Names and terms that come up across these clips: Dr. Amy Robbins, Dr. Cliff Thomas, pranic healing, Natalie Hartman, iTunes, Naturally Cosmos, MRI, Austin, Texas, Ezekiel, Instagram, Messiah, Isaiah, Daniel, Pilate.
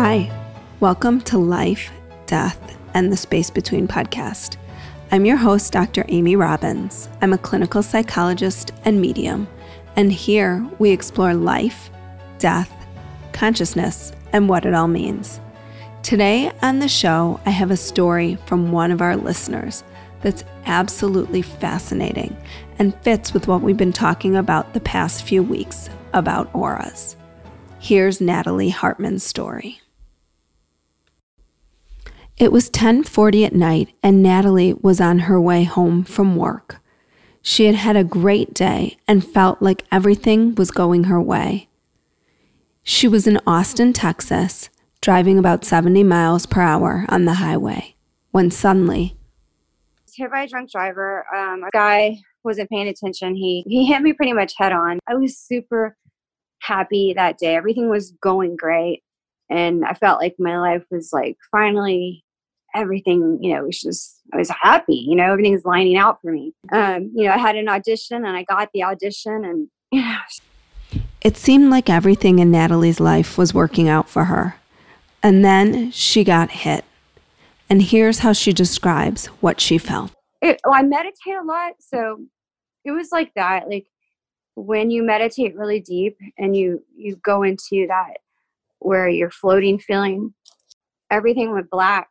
Hi, welcome to Life, Death, and the Space Between podcast. I'm your host, Dr. Amy Robbins. I'm a clinical psychologist and medium, and here we explore life, death, consciousness, and what it all means. Today on the show, I have a story from one of our listeners that's absolutely fascinating and fits with what we've been talking about the past few weeks about auras. Here's Natalie Hartman's story. It was 10:40 at night, and Natalie was on her way home from work. She had had a great day and felt like everything was going her way. She was in Austin, Texas, driving about 70 miles per hour on the highway, when suddenly... hit by a drunk driver. A guy wasn't paying attention. He hit me pretty much head on. I was super happy that day. Everything was going great. And I felt like my life was like finally everything, you know, was just, I was happy, you know, everything's lining out for me. I had an audition and I got the audition and, you know. It seemed like everything in Natalie's life was working out for her. And then she got hit. And here's how she describes what she felt. I meditate a lot. So it was like that. Like when you meditate really deep and you go into that where you're floating feeling, everything went black.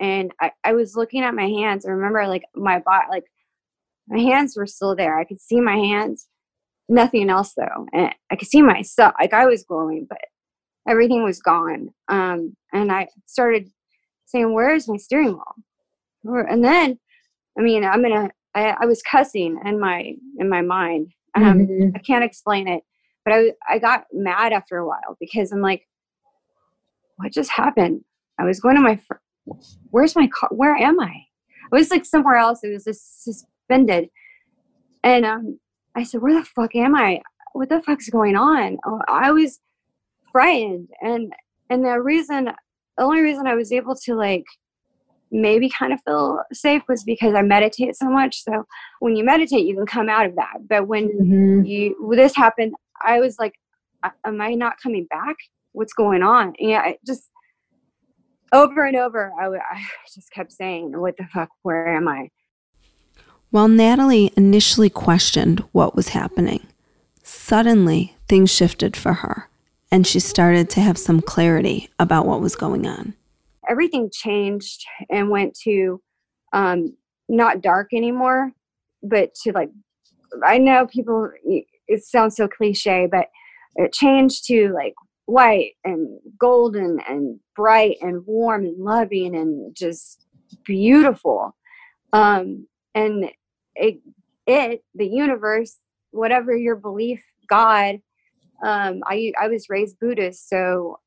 And I was looking at my hands. I remember like my hands were still there. I could see my hands, nothing else though. And I could see myself, like I was glowing, but everything was gone. And I started saying, where is my steering wheel? And then, I was cussing in my mind. I can't explain it, but I got mad after a while because I'm like, what just happened? I was going to where's my car? Where am I? I was like somewhere else. It was just suspended. And I said, where the fuck am I? What the fuck's going on? Oh, I was frightened. And the only reason I was able to like maybe kind of feel safe was because I meditate so much. So when you meditate, you can come out of that. But when this happened, I was like, am I not coming back? What's going on? And yeah, I just over and over, I just kept saying, what the fuck, where am I? While Natalie initially questioned what was happening, suddenly things shifted for her. And she started to have some clarity about what was going on. Everything changed and went to not dark anymore, but to like, I know people, it sounds so cliche, but it changed to like white and golden and bright and warm and loving and just beautiful. And the universe, whatever your belief, God, I was raised Buddhist, so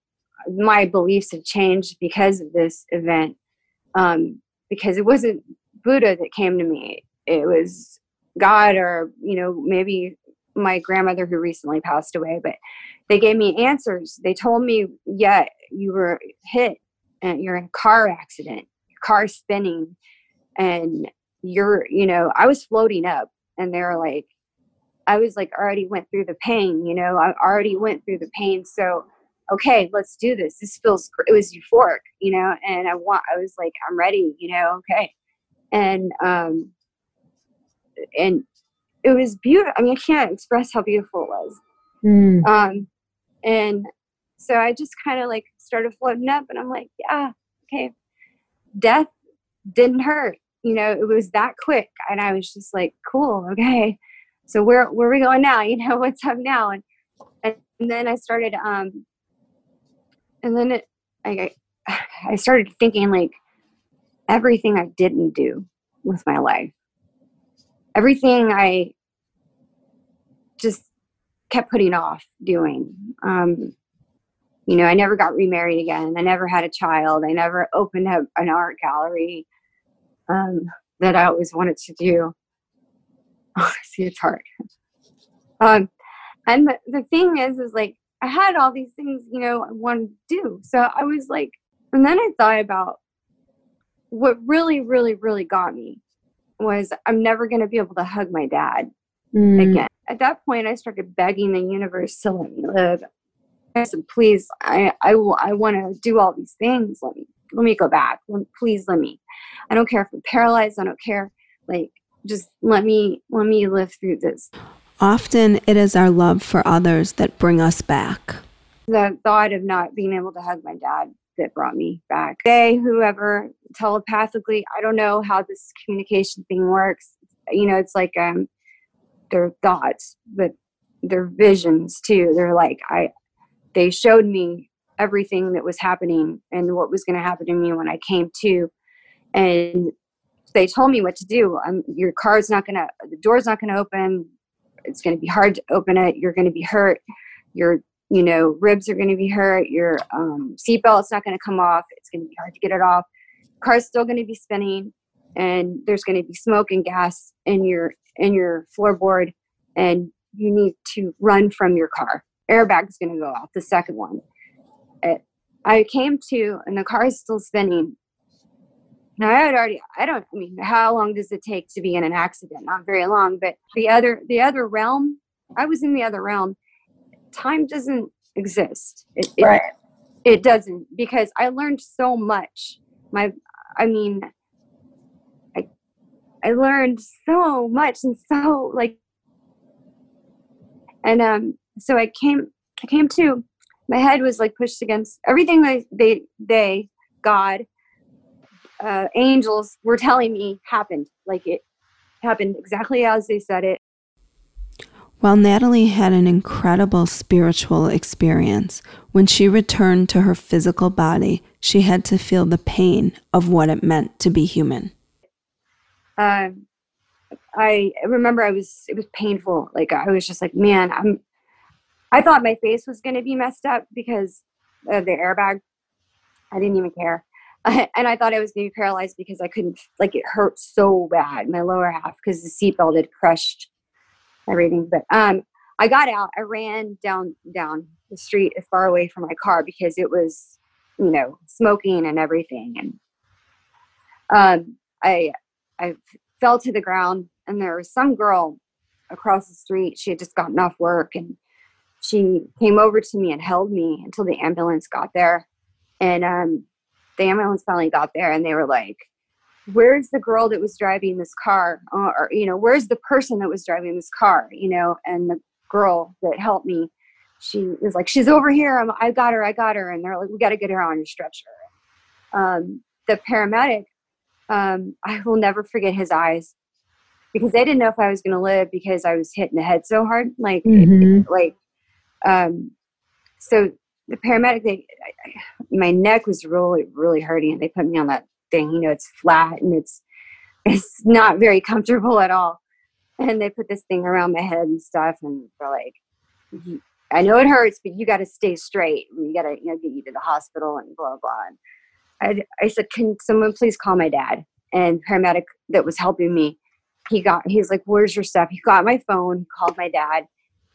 my beliefs have changed because of this event, because it wasn't Buddha that came to me. It was God or, maybe my grandmother who recently passed away, but they gave me answers. They told me, yeah, you were hit and you're in a car accident, your car's spinning and I was floating up and they were like, I was like already went through the pain, I already went through the pain. So, okay, let's do this. This feels, it was euphoric, and I was like, I'm ready, okay. And it was beautiful. I can't express how beautiful it was. And so I just kind of like started floating up and I'm like, yeah, okay. Death didn't hurt, it was that quick. And I was just like, cool. Okay. So where are we going now? What's up now? And then I started, I started thinking like everything I didn't do with my life, everything I just kept putting off doing. I never got remarried again. I never had a child. I never opened up an art gallery, that I always wanted to do. See, it's hard. And the thing is like, I had all these things, I wanted to do. So I was like, and then I thought about what really, really, really got me was I'm never going to be able to hug my dad again. At that point, I started begging the universe to let me live. I said, please, I want to do all these things. Let me go back. Please let me. I don't care if I'm paralyzed. I don't care. Just let me live through this. Often it is our love for others that bring us back. The thought of not being able to hug my dad that brought me back. They, whoever, telepathically, I don't know how this communication thing works. It's like their thoughts, but their visions too. They're like, they showed me everything that was happening and what was going to happen to me when I came to. And they told me what to do. The door's not going to open. It's going to be hard to open it. You're going to be hurt. Your ribs are going to be hurt. Your seatbelt's not going to come off. It's going to be hard to get it off. Car's still going to be spinning, and there's going to be smoke and gas in your floorboard, and you need to run from your car. Airbag's going to go off, the second one. I came to, and the car is still spinning. Now, how long does it take to be in an accident? Not very long, but the other realm, I was in the other realm. Time doesn't exist. Right. It doesn't, because I learned so much. I learned so much, and so so I came to, my head was pushed against everything they God, angels were telling me happened. It happened exactly as they said it. While Natalie had an incredible spiritual experience, when she returned to her physical body, she had to feel the pain of what it meant to be human. I remember it was painful. I was just man, I thought my face was going to be messed up because of the airbag. I didn't even care. And I thought I was going to be paralyzed because I couldn't, it hurt so bad, my lower half, because the seatbelt had crushed everything. But I got out. I ran down the street as far away from my car because it was, smoking and everything. And I fell to the ground, and there was some girl across the street. She had just gotten off work, and she came over to me and held me until the ambulance got there. And the ambulance finally got there, and they were like, where's the girl that was driving this car? Or, where's the person that was driving this car? And the girl that helped me, she was like, she's over here. I got her. And they're like, we got to get her on your stretcher. The paramedic, I will never forget his eyes, because they didn't know if I was going to live because I was hit in the head so hard. So the paramedic, my neck was really, really hurting, and they put me on that thing. It's flat, and it's not very comfortable at all. And they put this thing around my head and stuff, and they're like, I know it hurts, but you got to stay straight. We got to get you to the hospital and blah, blah. And I said, can someone please call my dad? And paramedic that was helping me, he's like, where's your stuff? He got my phone, called my dad,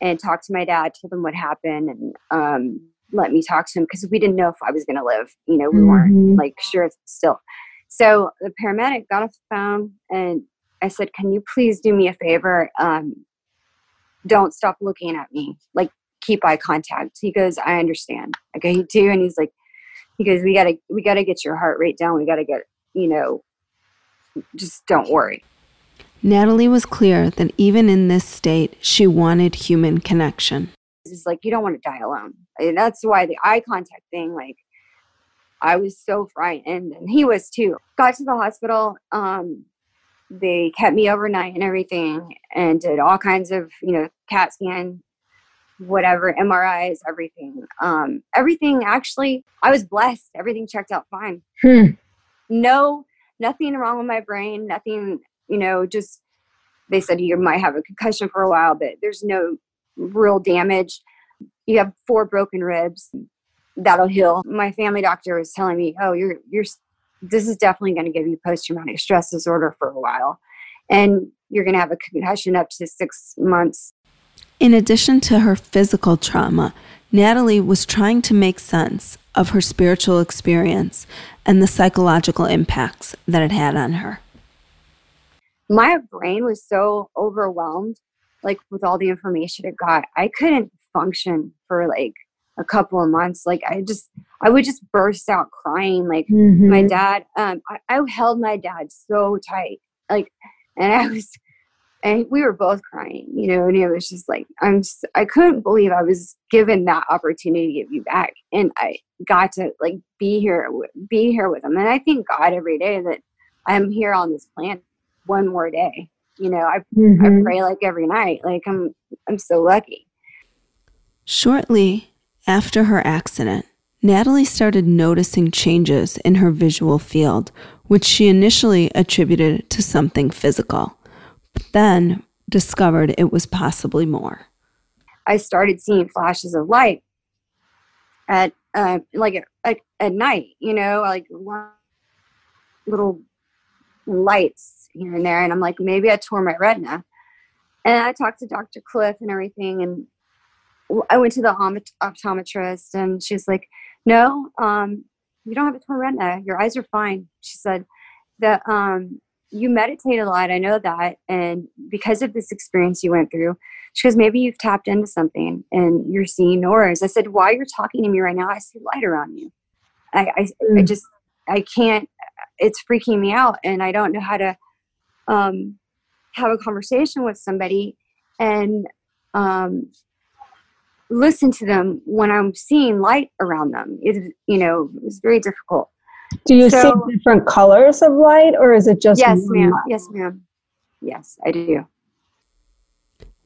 and talked to my dad, told him what happened, and let me talk to him, because we didn't know if I was going to live. We weren't sure still. So the paramedic got off the phone, and I said, can you please do me a favor? Don't stop looking at me. Keep eye contact. He goes, I understand. I go, you do? And he's like, we gotta get your heart rate down. We gotta get, just don't worry. Natalie was clear that even in this state, she wanted human connection. It's you don't want to die alone. And that's why the eye contact thing, I was so frightened, and he was too. Got to the hospital. They kept me overnight and everything, and did all kinds of, CAT scan, whatever, MRIs, everything. Everything, actually, I was blessed. Everything checked out fine. No, nothing wrong with my brain. Nothing, they said you might have a concussion for a while, but there's no real damage. You have 4 broken ribs. That'll heal. My family doctor was telling me, oh, you're this is definitely going to give you post-traumatic stress disorder for a while. And you're going to have a concussion up to 6 months. In addition to her physical trauma, Natalie was trying to make sense of her spiritual experience and the psychological impacts that it had on her. My brain was so overwhelmed, with all the information it got. I couldn't function for a couple of months, like I would just burst out crying. Like my dad, I held my dad so tight, like, and and we were both crying, you know, and it was just like, I couldn't believe I was given that opportunity to give you back. And I got to like be here with him. And I thank God every day that I'm here on this planet one more day. You know, I pray like every night, like I'm so lucky. Shortly after her accident, Natalie started noticing changes in her visual field, which she initially attributed to something physical, but then discovered it was possibly more. I started seeing flashes of light at night, you know, like little lights here and there. And I'm like, maybe I tore my retina. And I talked to Dr. Cliff and everything. And I went to the optometrist, and she's like, no, you don't have a torn retina. Your eyes are fine. She said that, you meditate a lot. I know that. And because of this experience you went through, she goes, maybe you've tapped into something and you're seeing auras. I said, while you're talking to me right now, I see light around you. I can't, it's freaking me out. And I don't know how to, have a conversation with somebody and, listen to them when I'm seeing light around them. It, you know, it was very difficult. Do you see different colors of light, or is it just light? Yes, ma'am. Yes, I do.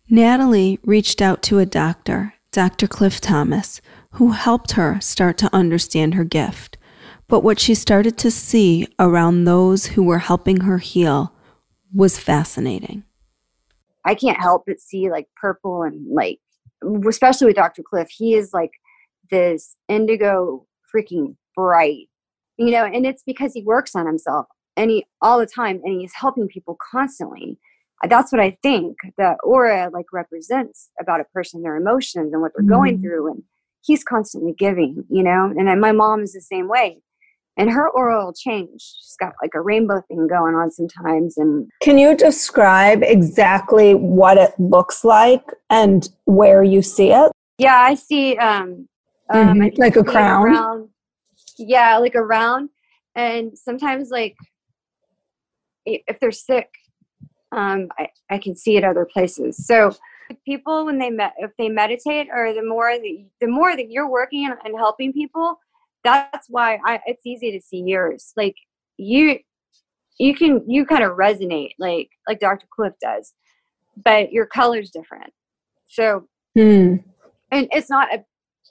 Natalie reached out to a doctor, Dr. Cliff Thomas, who helped her start to understand her gift. But what she started to see around those who were helping her heal was fascinating. I can't help but see like purple and like, especially with Dr. Cliff, he is like this indigo freaking bright. You know, and it's because he works on himself all the time, and he's helping people constantly. That's what I think the aura like represents about a person, their emotions and what they're going through. And he's constantly giving, you know, and then my mom is the same way, and her aura will change. She's got like a rainbow thing going on sometimes. And can you describe exactly what it looks like and where you see it? Yeah, I see, like a crown. Yeah, like around, and sometimes like if they're sick, I can see it other places. So people, when they if they meditate, or the more that you're working and helping people, that's why it's easy to see yours. Like you kind of resonate like Dr. Cliff does, but your color's different. So and it's not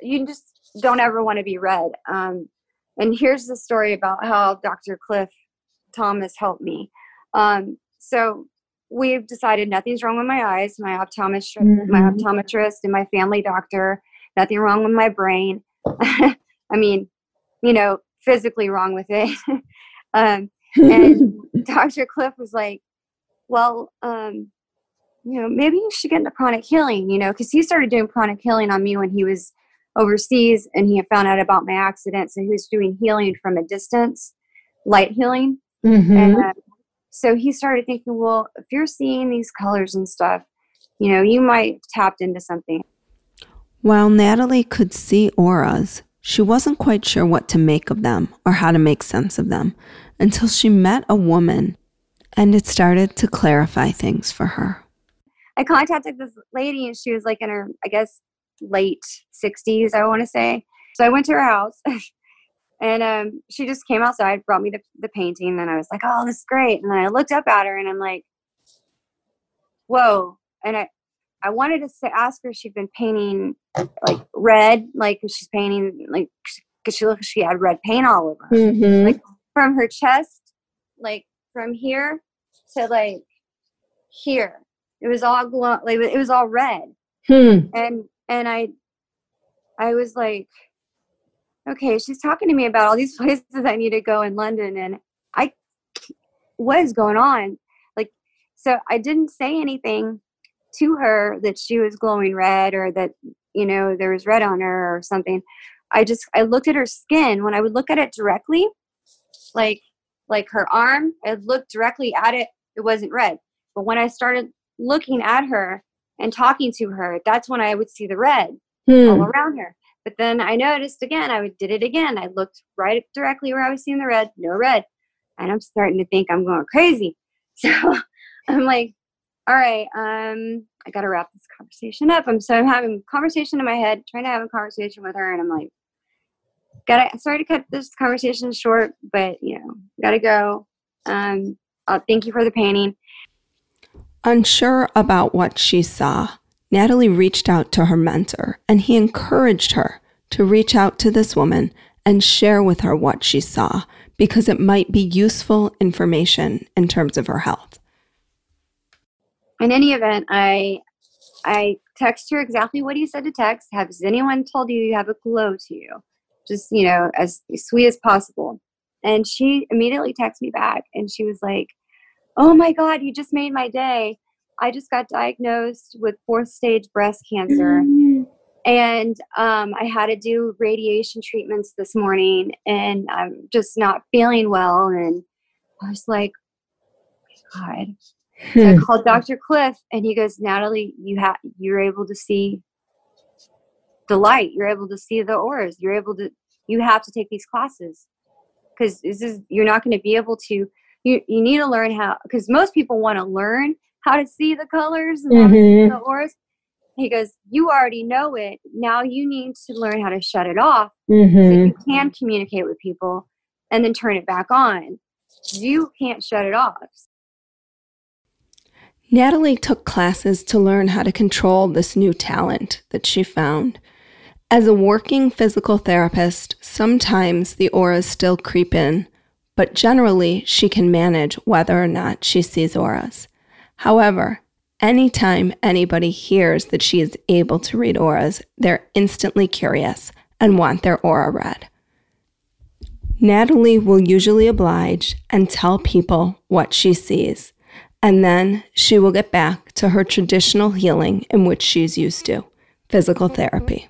you just don't ever want to be red. And here's the story about how Dr. Cliff Thomas helped me. So we've decided nothing's wrong with my eyes, my optometrist, and my family doctor, nothing wrong with my brain. I mean, you know, physically wrong with it. And Dr. Cliff was like, well, you know, maybe you should get into pranic healing, you know, because he started doing pranic healing on me when he was overseas, and he had found out about my accident. So he was doing healing from a distance, light healing. And so he started thinking, well, if you're seeing these colors and stuff, you know, you might have tapped into something. While Natalie could see auras, she wasn't quite sure what to make of them or how to make sense of them until she met a woman, and it started to clarify things for her. I contacted this lady, and she was like in her, I guess, late 60s, I want to say. So I went to her house, and she just came outside, brought me the painting, and I was like, oh, this is great. And then I looked up at her, and I'm like, whoa. And I wanted to ask her if she'd been painting like red, like she's painting like, because she looked like she had red paint all over her. Like from her chest, like from here to like here, it was all glow, like it was all red. And I was like, okay, she's talking to me about all these places I need to go in London, and what is going on? Like, so I didn't say anything to her that she was glowing red, or that, you know, there was red on her or something. I looked at her skin. When I would look at it directly, like her arm, I looked directly at it. It wasn't red. But when I started looking at her and talking to her, that's when I would see the red all around her. But then I noticed again, did it again. I looked right directly where I was seeing the red, no red. And I'm starting to think I'm going crazy. So I'm like, all right, I got to wrap this conversation up. I'm having a conversation in my head, trying to have a conversation with her. And I'm like, sorry to cut this conversation short, but got to go. Thank you for the painting. Unsure about what she saw, Natalie reached out to her mentor, and he encouraged her to reach out to this woman and share with her what she saw, because it might be useful information in terms of her health. In any event, I text her exactly what he said to text. Has anyone told you you have a glow to you? Just, as sweet as possible. And she immediately texted me back, and she was like, oh my God, you just made my day. I just got diagnosed with 4th stage breast cancer. Mm-hmm. And I had to do radiation treatments this morning, and I'm just not feeling well. And I was like, oh my God. So I called Dr. Cliff, and he goes, Natalie, you're able to see the light. You're able to see the auras. You have to take these classes, because you're not going to be able to, you need to learn how, because most people want to learn how to see the colors and how to see the auras. He goes, you already know it. Now you need to learn how to shut it off so you can communicate with people and then turn it back on. You can't shut it off. Natalie took classes to learn how to control this new talent that she found. As a working physical therapist, sometimes the auras still creep in, but generally she can manage whether or not she sees auras. However, anytime anybody hears that she is able to read auras, they're instantly curious and want their aura read. Natalie will usually oblige and tell people what she sees, and then she will get back to her traditional healing in which she's used to, physical therapy.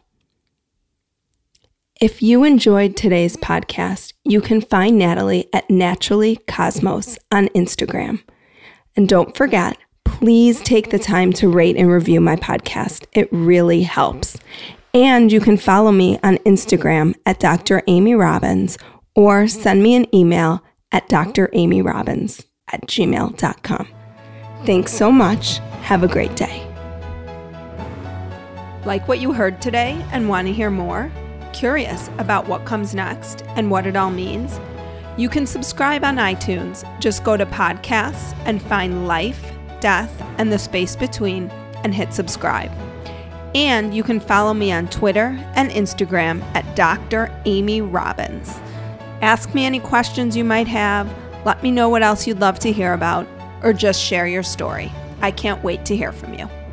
If you enjoyed today's podcast, you can find Natalie at Naturally Cosmos on Instagram. And don't forget, please take the time to rate and review my podcast. It really helps. And you can follow me on Instagram at Dr. Amy Robbins, or send me an email at dramyrobbins@gmail.com. Thanks so much. Have a great day. Like what you heard today and want to hear more? Curious about what comes next and what it all means? You can subscribe on iTunes. Just go to podcasts and find Life, Death, and the Space Between and hit subscribe. And you can follow me on Twitter and Instagram at Dr. Amy Robbins. Ask me any questions you might have. Let me know what else you'd love to hear about, or just share your story. I can't wait to hear from you.